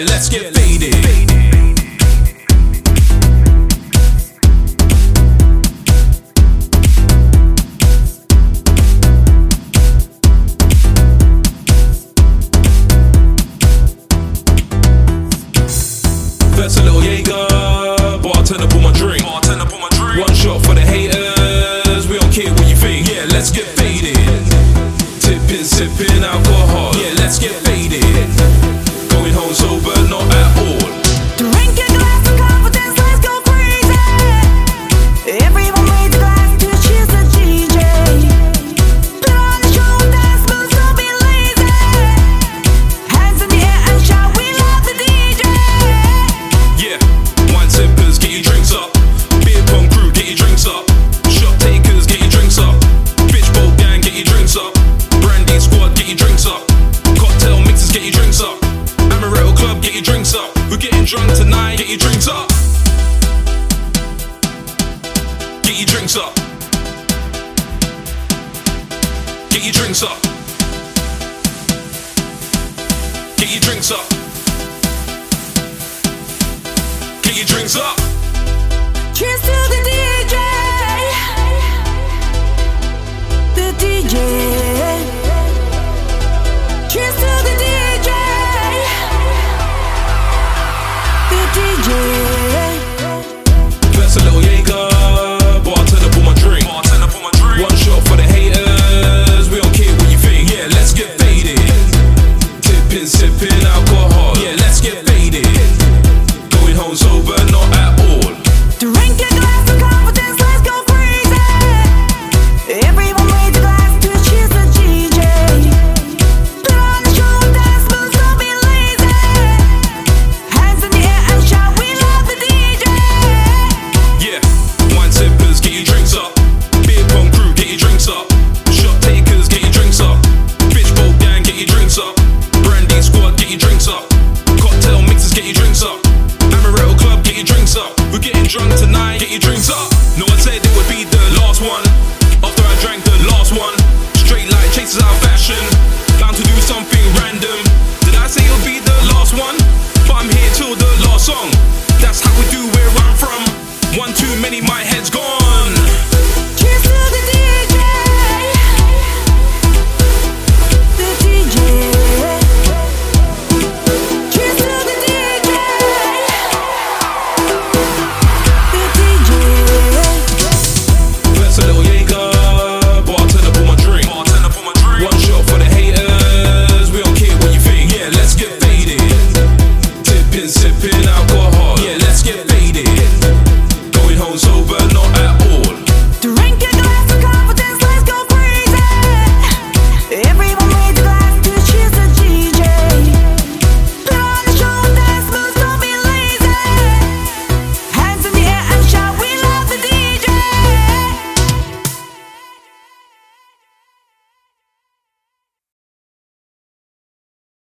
Yeah, let's get faded. That's a little Jaeger. Bartender, pull my drink. One shot for the haters. We don't care what you think. Yeah, let's get faded. Tipping, sipping alcohol. Yeah, let's get faded. Going home sober, not at all. Drink your glass of confidence, let's go crazy. Everyone raise a glass to cheers the DJ. Put on the show, dance moves, don't be lazy. Hands in the air and shout, we love the DJ. Yeah, wine sippers, get your drinks up. Beer pong crew, get your drinks up. Shot takers, get your drinks up. Bitch bowl gang, get your drinks up. Brandy squad, get your drinks up. Cocktail mixers, get your drinks up. Amaretto club, get your drinks up. We're getting drunk tonight, get your drinks up. Get your drinks up. Get your drinks up. Get your drinks up. Get your drinks up. Cheers to the DJ. The DJ.